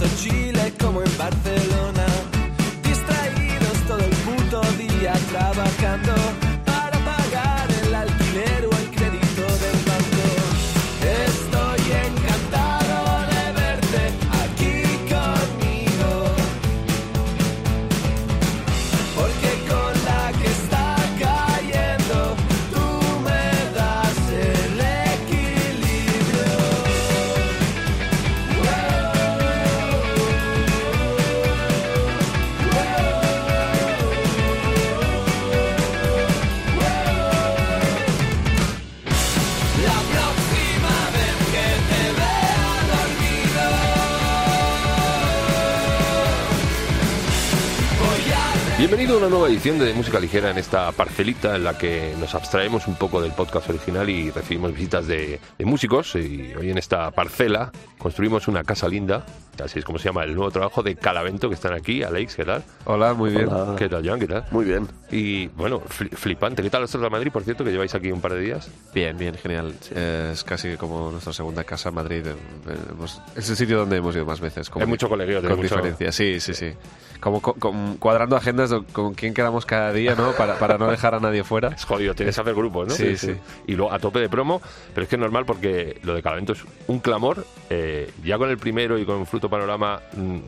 tanto en Chile como en Barcelona, distraídos todo el puto día trabajando para pagar el alquiler o el crédito del banco. Estoy encantado de verte aquí conmigo, porque con la que está cayendo tú me das el equilibrio. La próxima vez que te vea dormido voy a... Bienvenido a una nueva edición de Música Ligera en esta parcelita en la que nos abstraemos un poco del podcast original y recibimos visitas de músicos. Y hoy en esta parcela construimos una casa linda, así es como se llama el nuevo trabajo de Cala Vento, que están aquí. Aleix, ¿qué tal? Hola, muy bien. Hola. ¿Qué tal, Joan? ¿Qué tal? Muy bien. Y bueno, flipante. ¿Qué tal los otros de Madrid, por cierto, que lleváis aquí un par de días? Bien, bien, genial. Es casi como nuestra segunda casa, Madrid. Es el sitio donde hemos ido más veces. Como hay mucho colegio, con mucho... diferencia. Sí, sí, sí. Como cuadrando agendas con quién quedamos cada día, ¿no? Para no dejar a nadie fuera. Es jodido, tienes que hacer grupos, ¿no? Sí, sí, sí. Y luego a tope de promo, pero es que es normal porque lo de Cala Vento es un clamor. Ya con el primero y con Fruto Panorama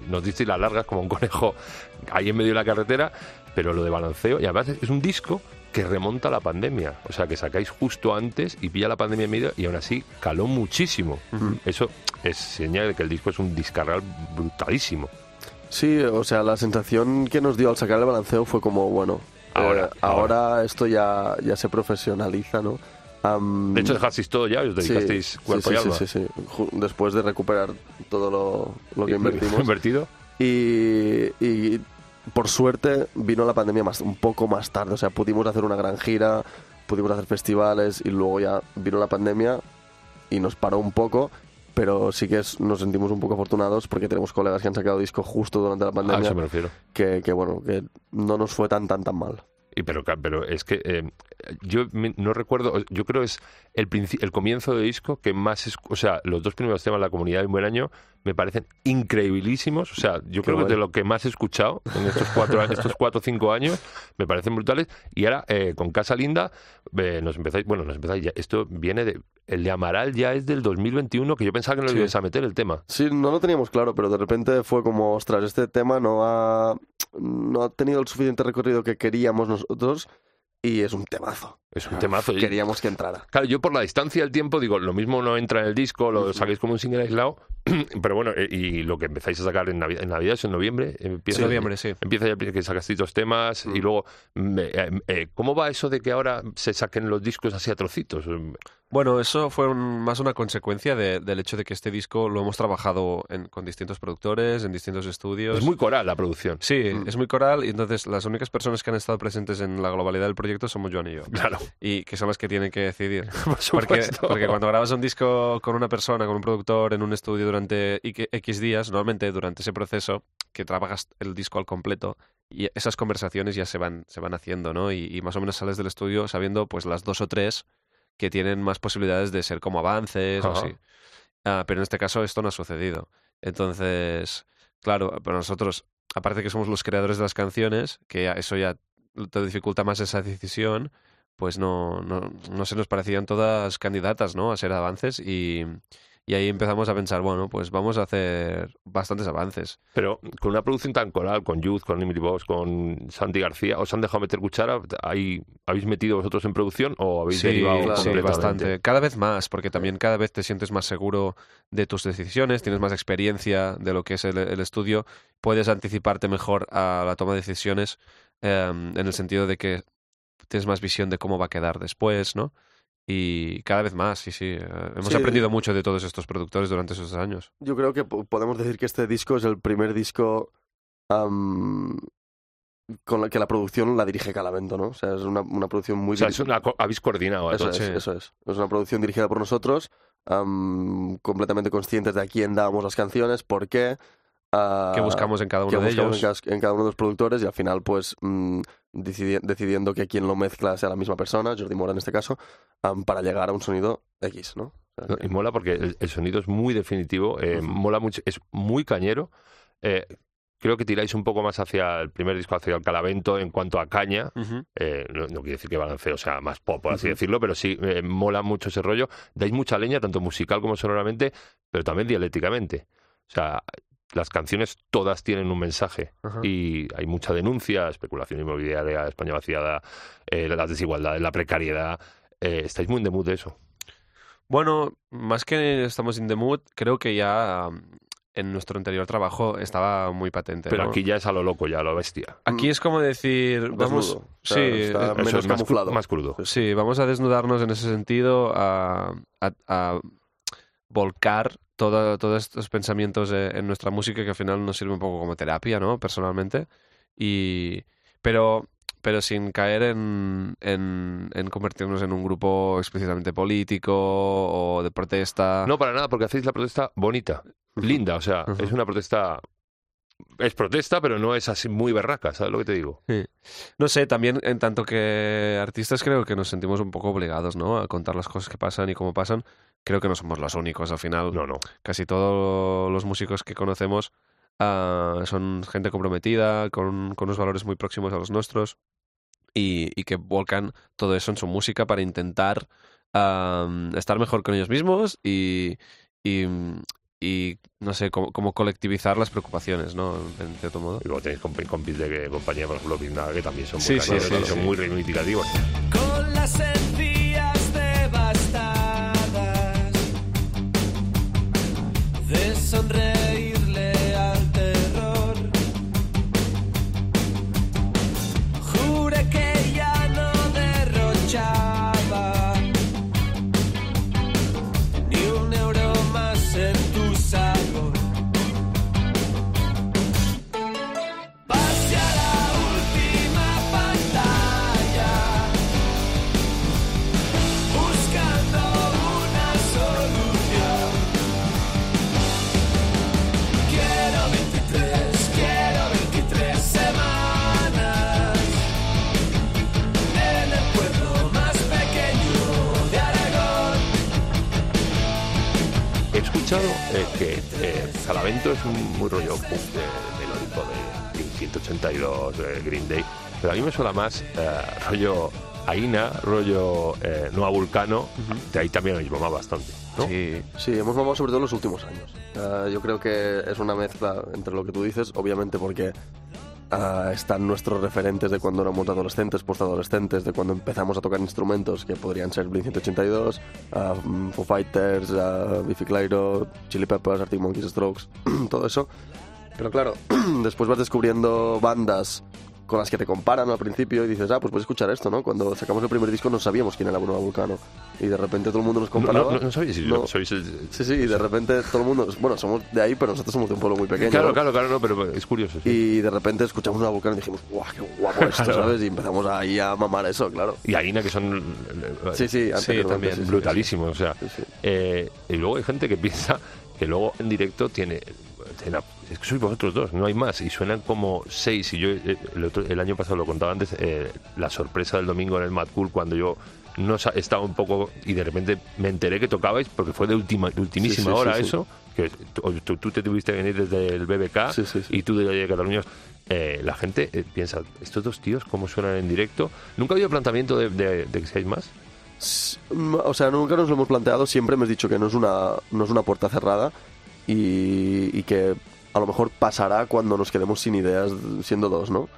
nos disteis las largas como un conejo ahí en medio de la carretera, pero lo de Balanceo, y además es un disco que remonta a la pandemia, o sea que sacáis justo antes y pilla la pandemia en medio y aún así caló muchísimo. Uh-huh. Eso es señal de que el disco es un discarral brutalísimo. Sí, o sea, la sensación que nos dio al sacar el Balanceo fue como, bueno, ahora esto ya se profesionaliza, ¿no? De hecho, dejasteis todo ya y os dedicasteis cuerpo y alma. Sí, sí, sí. Después de recuperar todo lo que invertimos. ¿Invertido? Y por suerte vino la pandemia un poco más tarde. O sea, pudimos hacer una gran gira, pudimos hacer festivales y luego ya vino la pandemia y nos paró un poco. Pero sí que nos sentimos un poco afortunados porque tenemos colegas que han sacado disco justo durante la pandemia. A eso me refiero. Que bueno, que no nos fue tan mal. Y pero es que yo no recuerdo, yo creo que es el comienzo de disco que más... o sea, los dos primeros temas, La Comunidad y Un Buen Año, me parecen increíbilísimos. O sea, yo creo que de lo que más he escuchado en estos cuatro o 5 años, me parecen brutales. Y ahora, con Casa Linda, nos empezáis ya. Esto viene de... El de Amaral ya es del 2021, que yo pensaba que no lo ibas a meter el tema. Sí, no lo teníamos claro, pero de repente fue como, ostras, este tema no ha tenido el suficiente recorrido que queríamos nosotros y es un temazo. Es un temazo. Queríamos que entrara. Claro, yo por la distancia del tiempo digo, lo mismo no entra en el disco, lo sacáis como un single aislado, pero bueno, y lo que empezáis a sacar en Navidad es en noviembre. Empieza ya que sacasteis 2 temas y luego, ¿cómo va eso de que ahora se saquen los discos así a trocitos? Bueno, eso fue más una consecuencia del hecho de que este disco lo hemos trabajado con distintos productores, en distintos estudios. Es muy coral la producción. Sí, es muy coral y entonces las únicas personas que han estado presentes en la globalidad del proyecto somos Joan y yo. Claro. Y que son las que tienen que decidir. Porque cuando grabas un disco con una persona, con un productor, en un estudio durante X días, normalmente durante ese proceso que trabajas el disco al completo, y esas conversaciones ya se van haciendo, ¿no? Y más o menos sales del estudio sabiendo pues las 2 o 3 que tienen más posibilidades de ser como avances. Ajá. O así. Pero en este caso esto no ha sucedido. Entonces, claro, para nosotros, aparte que somos los creadores de las canciones, que eso ya te dificulta más esa decisión, pues no se nos parecían todas candidatas, ¿no?, a ser avances y ahí empezamos a pensar, bueno, pues vamos a hacer bastantes avances. Pero con una producción tan coral, con Youth, con Emily Bosch, con Santi García, ¿os han dejado meter cuchara? ¿Habéis metido vosotros en producción o habéis derivado completamente? Sí, bastante. Cada vez más, porque también cada vez te sientes más seguro de tus decisiones, tienes más experiencia de lo que es el estudio, puedes anticiparte mejor a la toma de decisiones en el sentido de que tienes más visión de cómo va a quedar después, ¿no? Y cada vez más, sí. Hemos aprendido mucho de todos estos productores durante esos años. Yo creo que podemos decir que este disco es el primer disco con el que la producción la dirige Cala Vento, ¿no? O sea, es una producción muy... O sea, habéis coordinado. Eso es. Es una producción dirigida por nosotros, completamente conscientes de a quién dábamos las canciones, por qué... ¿Qué buscamos en cada uno de ellos? En cada uno de los productores y al final pues... decidiendo que quien lo mezcla sea la misma persona, Jordi Mora en este caso, para llegar a un sonido X, ¿no? No, y mola porque el sonido es muy definitivo, mola mucho, es muy cañero. Creo que tiráis un poco más hacia el primer disco, hacia el Cala Vento en cuanto a caña. No quiere decir que balanceo, o sea, más pop, por así decirlo, pero sí, mola mucho ese rollo. Dais mucha leña, tanto musical como sonoramente, pero también dialécticamente. O sea, las canciones todas tienen un mensaje. Y hay mucha denuncia, especulación inmobiliaria, España vaciada, las desigualdades, la precariedad. Estáis muy in the mood de eso. Bueno, más que estamos in the mood, creo que ya... en nuestro anterior trabajo estaba muy patente. Pero ¿no? Aquí ya es a lo loco, ya a lo bestia. Aquí es como decir... vamos, o sea, sí, está menos es camuflado. Más crudo. Sí, vamos a desnudarnos en ese sentido, a volcar todos estos pensamientos en nuestra música, que al final nos sirve un poco como terapia, ¿no? Personalmente. Pero sin caer en convertirnos en un grupo explícitamente político o de protesta. No, para nada, porque hacéis la protesta bonita, linda, o sea, es una protesta... Es protesta, pero no es así muy berraca, ¿sabes lo que te digo? Sí. No sé, también en tanto que artistas creo que nos sentimos un poco obligados, ¿no? A contar las cosas que pasan y cómo pasan. Creo que no somos los únicos, al final. No, no. Casi todos los músicos que conocemos son gente comprometida, con unos valores muy próximos a los nuestros, y que volcan todo eso en su música para intentar estar mejor con ellos mismos y no sé, como colectivizar las preocupaciones, ¿no? En cierto modo. Y luego tenéis compis de compañía, por ejemplo, Pinaga, que también son muy, sí, muy reivindicativos. Con las encías devastadas de sonreírle al terror, jure que ya no derrochar. Cala Vento es un muy rollo punk melódico de Blink-182, Green Day, pero a mí me suena más rollo Aina, rollo Noa Vulcano. De ahí también lo mismo, más bastante, ¿no? Sí, hemos mamado sobre todo en los últimos años. Yo creo que es una mezcla entre lo que tú dices, obviamente porque están nuestros referentes de cuando éramos adolescentes, postadolescentes, de cuando empezamos a tocar instrumentos que podrían ser Blink-182, Foo Fighters, Biffy Clyro, Chili Peppers, Arctic Monkeys, Strokes, todo eso. Pero claro, después vas descubriendo bandas con las que te comparan al principio y dices, pues puedes escuchar esto, ¿no? Cuando sacamos el primer disco no sabíamos quién era Noa Vulcano y de repente todo el mundo nos comparaba. No sabéis, no. Sí, y de repente todo el mundo... Bueno, somos de ahí, pero nosotros somos de un pueblo muy pequeño. Claro, no, pero es curioso. Sí. Y de repente escuchamos Noa Vulcano y dijimos, ¡guau, qué guapo esto! ¿Sabes? Y empezamos ahí a mamar eso, claro. Y Aina, que son... Sí, también. Sí, brutalísimos, sí. O sea... Sí. Y luego hay gente que piensa que luego en directo tiene es que sois vosotros dos, no hay más, y suenan como seis. Y yo el año pasado, lo contaba antes, la sorpresa del domingo en el Mad Cool, cuando yo no estaba un poco y de repente me enteré que tocabais, porque fue de ultimísima hora. Eso, que tú te tuviste que venir desde el BBK y tú de Cataluña. La gente piensa, estos dos tíos cómo suenan en directo. ¿Nunca ha habido planteamiento de que seáis más? O sea, nunca nos lo hemos planteado, siempre me has dicho que no es una puerta cerrada y que a lo mejor pasará cuando nos quedemos sin ideas siendo dos, ¿no?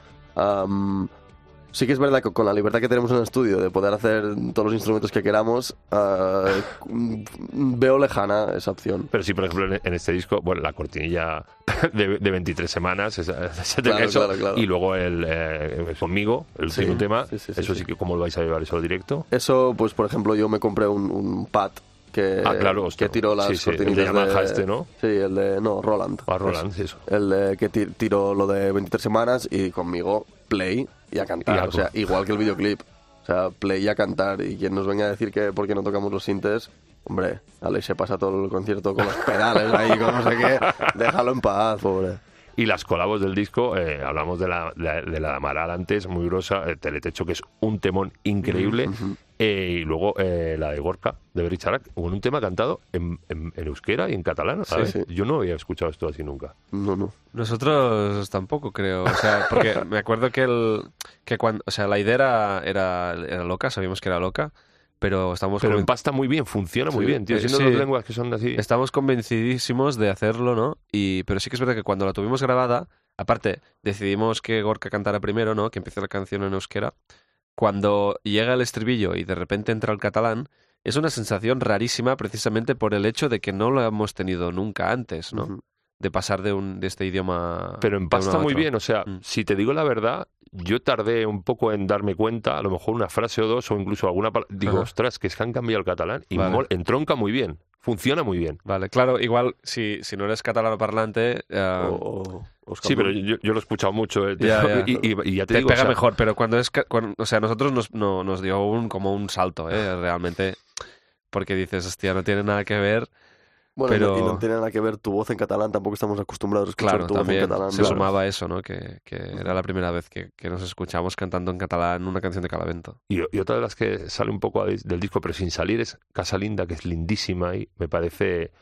Sí que es verdad que con la libertad que tenemos en el estudio de poder hacer todos los instrumentos que queramos, veo lejana esa opción. Pero sí, por ejemplo, en este disco, bueno, la cortinilla de 23 semanas, claro. Y luego conmigo, el segundo tema, sí que ¿cómo lo vais a llevar eso al directo? Eso, pues, por ejemplo, yo me compré un pad que tiró las cortinillas de Yamaha, ¿no? Sí, el de... No, Roland. Roland, sí, eso. El de que tiró lo de 23 semanas y conmigo play y a cantar. O sea, igual que el videoclip. O sea, play y a cantar. Y quien nos venga a decir que por qué no tocamos los sintes... Hombre, Aleix se pasa todo el concierto con los pedales ahí, con no sé qué. Déjalo en paz, pobre. Y las colabos del disco, hablamos de la Amaral antes, muy grosa, Teletecho, que es un temón increíble. Y luego la de Gorka, de Berri Txarrak, con un tema cantado en euskera y en catalán, ¿sabes? Sí, sí. Yo no había escuchado esto así nunca. No, no. Nosotros tampoco, creo. O sea, porque me acuerdo que cuando... O sea, la idea era loca, sabíamos que era loca, pero estamos... Pero empasta muy bien, funciona muy bien, tío. Siendo dos lenguas que son así... Estamos convencidísimos de hacerlo, ¿no? Pero sí que es verdad que cuando la tuvimos grabada, aparte, decidimos que Gorka cantara primero, ¿no? Que empiece la canción en euskera. Cuando llega el estribillo y de repente entra el catalán, es una sensación rarísima precisamente por el hecho de que no lo hemos tenido nunca antes, ¿no? Uh-huh. De pasar de este idioma... Pero empasta muy bien, o sea, si te digo la verdad, yo tardé un poco en darme cuenta, a lo mejor una frase o dos, o incluso alguna palabra, digo, ostras, que es que han cambiado el catalán, y entronca muy bien, funciona muy bien. Vale, claro, igual si no eres catalano parlante... Oscar, sí, pero yo lo he escuchado mucho. Y ya te digo, pega mejor, pero cuando o sea, nosotros nos dio como un salto, realmente, porque dices, hostia, no tiene nada que ver. Bueno, pero... y no tiene nada que ver tu voz en catalán, tampoco estamos acostumbrados a escuchar tu voz en catalán. Se sumaba eso, ¿no? Que era la primera vez que nos escuchamos cantando en catalán una canción de Cala Vento. Y otra de las que sale un poco del disco, pero sin salir, es Casa Linda, que es lindísima y me parece...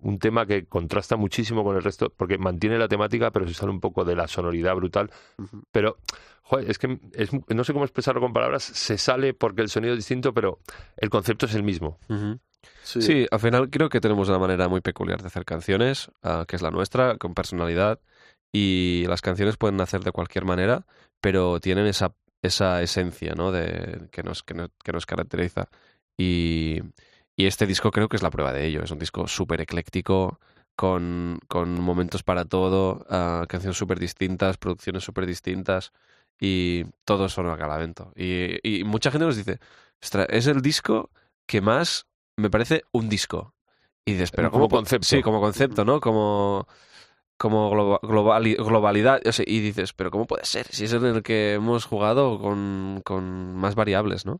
un tema que contrasta muchísimo con el resto, porque mantiene la temática, pero se sale un poco de la sonoridad brutal. Uh-huh. Pero, joder, es que no sé cómo expresarlo con palabras, se sale porque el sonido es distinto, pero el concepto es el mismo. Uh-huh. Sí, al final creo que tenemos una manera muy peculiar de hacer canciones, que es la nuestra, con personalidad, y las canciones pueden nacer de cualquier manera, pero tienen esa esencia, ¿no? que nos caracteriza. Y este disco creo que es la prueba de ello. Es un disco súper ecléctico, con momentos para todo, canciones súper distintas, producciones súper distintas, y todo suena a Cala Vento. Y mucha gente nos dice, ostras, es el disco que más me parece un disco. Y dices, pero como concepto. Sí, como concepto, ¿no? Como globalidad. O sea, y dices, pero ¿cómo puede ser? Si es en el que hemos jugado con más variables, ¿no?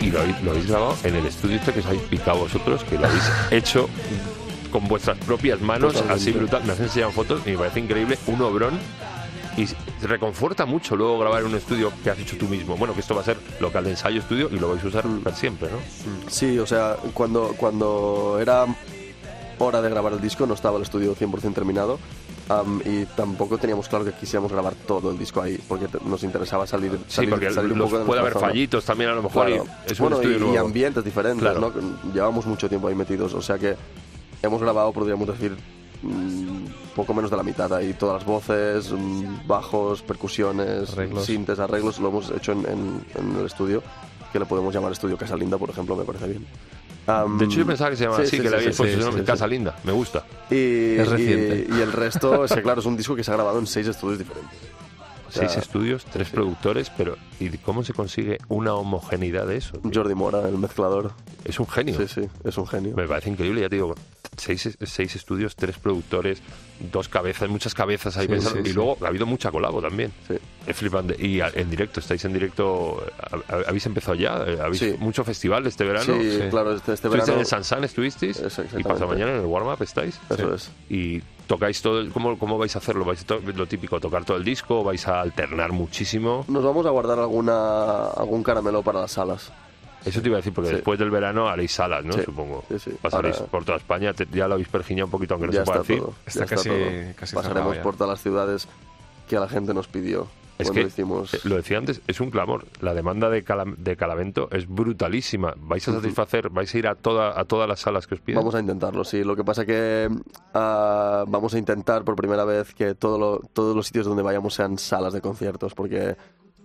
Y lo habéis grabado en el estudio este que os habéis picado vosotros, que lo habéis hecho con vuestras propias manos. Totalmente. Así brutal, me has enseñado fotos y me parece increíble, un obrón. Y reconforta mucho luego grabar en un estudio que has hecho tú mismo. Bueno, que esto va a ser local de ensayo, estudio, y lo vais a usar para siempre, ¿no? Sí, o sea, cuando era hora de grabar el disco no estaba el estudio 100% terminado, y tampoco teníamos claro que quisiéramos grabar todo el disco ahí, porque nos interesaba salir porque salir un poco de... Puede haber zona. Fallitos también a lo mejor, claro. Y es un estudio nuevo. Y ambientes diferentes, claro, ¿no? Llevamos mucho tiempo ahí metidos, o sea que hemos grabado, podríamos decir, poco menos de la mitad ahí, todas las voces, bajos, percusiones, sintes, arreglos, lo hemos hecho en el estudio, que le podemos llamar estudio Casa Linda, por ejemplo, me parece bien. De hecho yo pensaba que se llamaba así, que le había puesto Casa Linda, me gusta. Es reciente. Y el resto, claro, es un disco que se ha grabado en 6 estudios diferentes. O sea, 6 estudios, 3 productores, pero ¿y cómo se consigue una homogeneidad de eso, tío? Jordi Mora, el mezclador. Es un genio. Sí, es un genio. Me parece increíble, ya te digo, 6 estudios, 3 productores, 2 cabezas, muchas cabezas ahí pensando. Y luego ha habido mucha colabo también. Sí. Es flipante. Y en directo, estáis en directo, ¿habéis empezado ya? ¿Habéis mucho festival este verano? Sí, claro, este verano. ¿Estuvisteis en el Sansan, estuvisteis? Eso, y pasado mañana en el Warm Up estáis. Eso es. Y... ¿Tocáis todo? ¿Cómo vais a hacerlo? ¿Vais lo típico, tocar todo el disco? ¿Vais a alternar muchísimo? Nos vamos a guardar algún caramelo para las salas. Eso te iba a decir, porque después del verano haréis salas, ¿no? Sí, supongo. Sí, sí. Pasaréis por toda España, ya lo habéis pergiñado un poquito, aunque no se pueda decir. Todo, está casi pasaremos por todas las ciudades que la gente nos pidió. Es que, lo decía antes, es un clamor. La demanda de Cala Vento es brutalísima. ¿Vais a satisfacer? ¿Vais a ir a todas las salas que os piden? Vamos a intentarlo, sí. Lo que pasa que vamos a intentar por primera vez que todos los sitios donde vayamos sean salas de conciertos, porque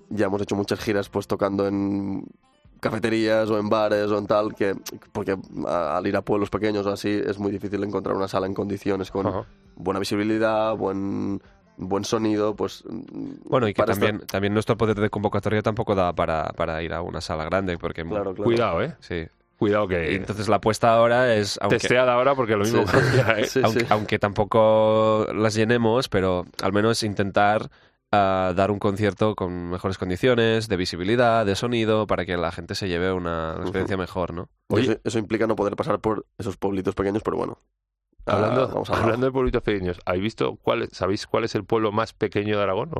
ya hemos hecho muchas giras pues tocando en cafeterías o en bares o en tal, que porque al ir a pueblos pequeños o así es muy difícil encontrar una sala en condiciones con buena visibilidad, buen sonido, pues... Bueno, y que también nuestro poder de convocatoria tampoco da para ir a una sala grande, porque... Claro. Cuidado, ¿eh? Sí. Cuidado que... Entonces la apuesta ahora es... Aunque... Testeada ahora porque lo mismo... Sí. Aunque tampoco las llenemos, pero al menos intentar... a dar un concierto con mejores condiciones, de visibilidad, de sonido, para que la gente se lleve una experiencia mejor, ¿no? Oye, eso implica no poder pasar por esos pueblitos pequeños, pero bueno. Hablando de pueblitos pequeños, ¿sabéis cuál es el pueblo más pequeño de Aragón?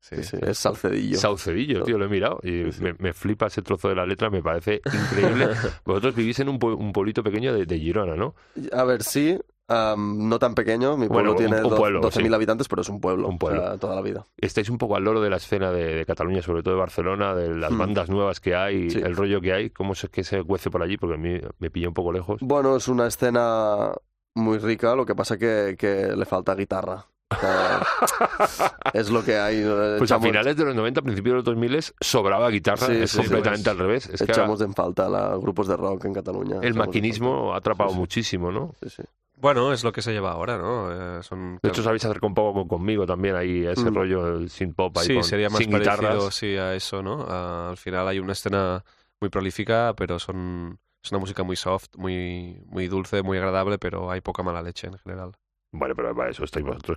Sí, es Salcedillo. Salcedillo, tío, lo he mirado y me flipa ese trozo de la letra, me parece increíble. Vosotros vivís en un pueblito pequeño de Girona, ¿no? A ver, sí... no tan pequeño, mi pueblo tiene 12.000 habitantes, pero es un pueblo. O sea, toda la vida. Estáis un poco al loro de la escena de Cataluña, sobre todo de Barcelona, de las bandas nuevas que hay, el rollo que hay. ¿Cómo es que se cuece por allí? Porque a mí me pilla un poco lejos. Bueno, es una escena muy rica, lo que pasa que le falta guitarra. Es lo que hay. Pues a finales de los 90, principios de los 2000 sobraba guitarra, es completamente al revés. Es echamos en falta grupos de rock en Cataluña. El maquinismo ha atrapado muchísimo, ¿no? Sí. Bueno, es lo que se lleva ahora, ¿no? De hecho, sabéis hacer un poco conmigo también ahí, ese rollo del synth pop ahí. Sí, sería más parecido a eso, ¿no? Al final hay una escena muy prolífica, pero es una música muy soft, muy, muy dulce, muy agradable, pero hay poca mala leche en general. Bueno, pero para eso estáis vosotros.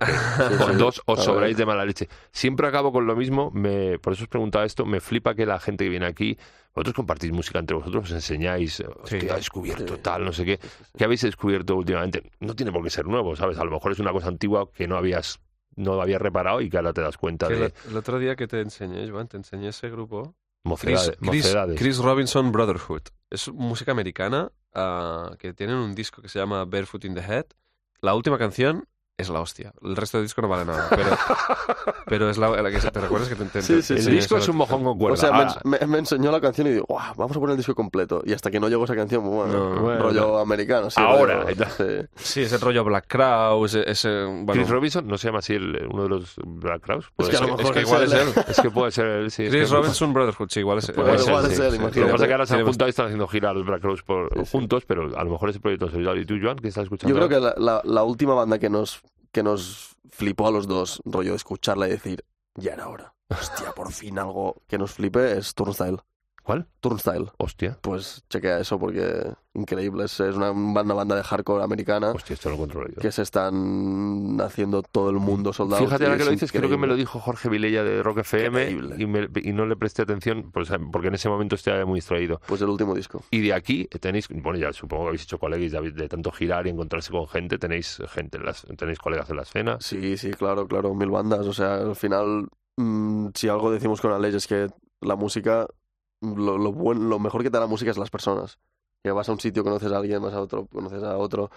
Con dos os sobráis de mala leche. Siempre acabo con lo mismo, por eso os preguntaba esto, me flipa que la gente que viene aquí... Vosotros compartís música entre vosotros, os enseñáis, que ha descubierto tal, no sé qué. ¿Qué habéis descubierto últimamente? No tiene por qué ser nuevo, ¿sabes? A lo mejor es una cosa antigua que no habías reparado y que ahora te das cuenta de... El otro día que te enseñé, Joan, te enseñé ese grupo... Mocedades. Chris Robinson Brotherhood. Es música americana que tienen un disco que se llama Barefoot in the Head. La última canción es la hostia. El resto del disco no vale nada. Pero es la que te recuerdas que te intenté. Sí. El disco es un mojón con cuerda. O sea, me enseñó la canción y digo, guau, vamos a poner el disco completo. Y hasta que no llegó esa canción, bueno, rollo americano. Sí, ahora. Sí, es el rollo Black Crowes. Bueno. Chris Robinson, ¿no se llama así uno de los Black Crowes? Es que igual es él. Es que puede ser él, sí. Chris Robinson Brotherhood, sí, igual es él. Lo que pasa es que ahora se han juntado y están haciendo girar los Black Crowes juntos, pero a lo mejor ese proyecto se ha... ¿Y tú, Joan, qué estás escuchando? Yo creo que la última banda que nos flipó a los dos, rollo escucharla y decir, ya era hora. Hostia, por fin algo que nos flipe es Turnstile. ¿Cuál? Turnstile. Hostia. Pues chequea eso porque increíble. Es una banda de hardcore americana. Hostia, esto lo controlo yo. Que se están haciendo todo el mundo soldados. Fíjate, ahora que lo dices, creo que me lo dijo Jorge Vilella de Rock FM y no le presté atención porque en ese momento estaba muy distraído. Pues el último disco. Y de aquí tenéis, bueno, ya supongo que habéis hecho colegas de tanto girar y encontrarse con gente, tenéis colegas en la escena. Sí, claro, mil bandas. O sea, al final, si algo decimos con Aleix es que la música... lo mejor que te da la música es las personas. Que vas a un sitio, conoces a alguien, vas a otro, conoces a otro.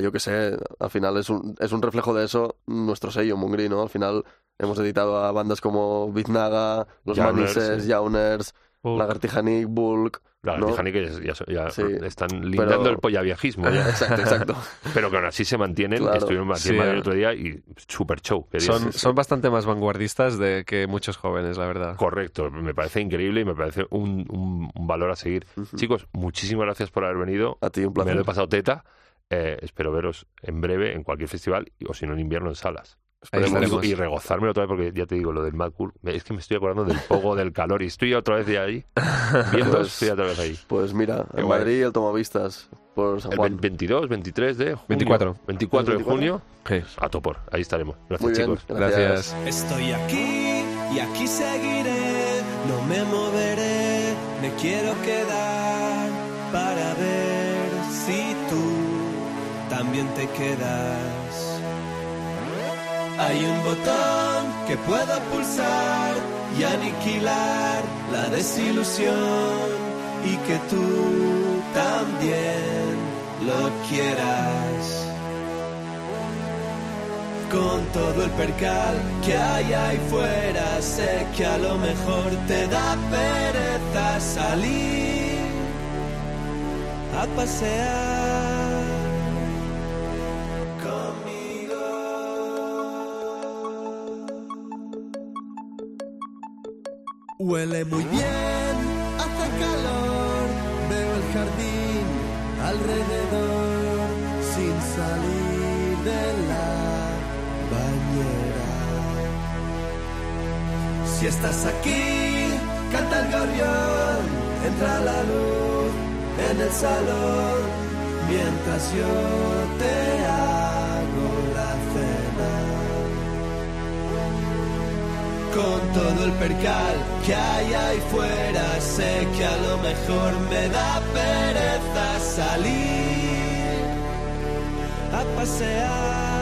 Yo qué sé, al final es un reflejo de eso nuestro sello, Mungri, ¿no? Al final hemos editado a bandas como Biznaga, Los Manises, Jauners, La Gartijaní, Bulk... La Gartijaní que ya están lindando el pollaviajismo. Exacto. Pero que aún así se mantienen, estuvieron más el otro día y super show. Son bastante más vanguardistas que muchos jóvenes, la verdad. Correcto, me parece increíble y me parece un valor a seguir. Chicos, muchísimas gracias por haber venido. A ti, un placer. Me lo he pasado teta. Espero veros en breve en cualquier festival o si no en invierno en salas. Y regozarme otra vez, porque ya te digo, lo del Mad Cool, es que me estoy acordando del poco del calor y estoy otra vez de ahí. Estoy otra vez ahí. Pues mira, en Madrid el Tomavistas por San Juan. El 22, 23 de junio. 24 de junio, a topor, ahí estaremos. Gracias, muy bien, chicos. Gracias. Estoy aquí y aquí seguiré, no me moveré, me quiero quedar para ver si tú también te quedas. Hay un botón que puedo pulsar y aniquilar la desilusión y que tú también lo quieras. Con todo el percal que hay ahí fuera, sé que a lo mejor te da pereza salir a pasear. Huele muy bien, hace calor, veo el jardín alrededor sin salir de la bañera. Si estás aquí, canta el gorrión, entra la luz en el salón mientras yo te hago la cena. Con todo el percal que hay ahí fuera, sé que a lo mejor me da pereza salir a pasear.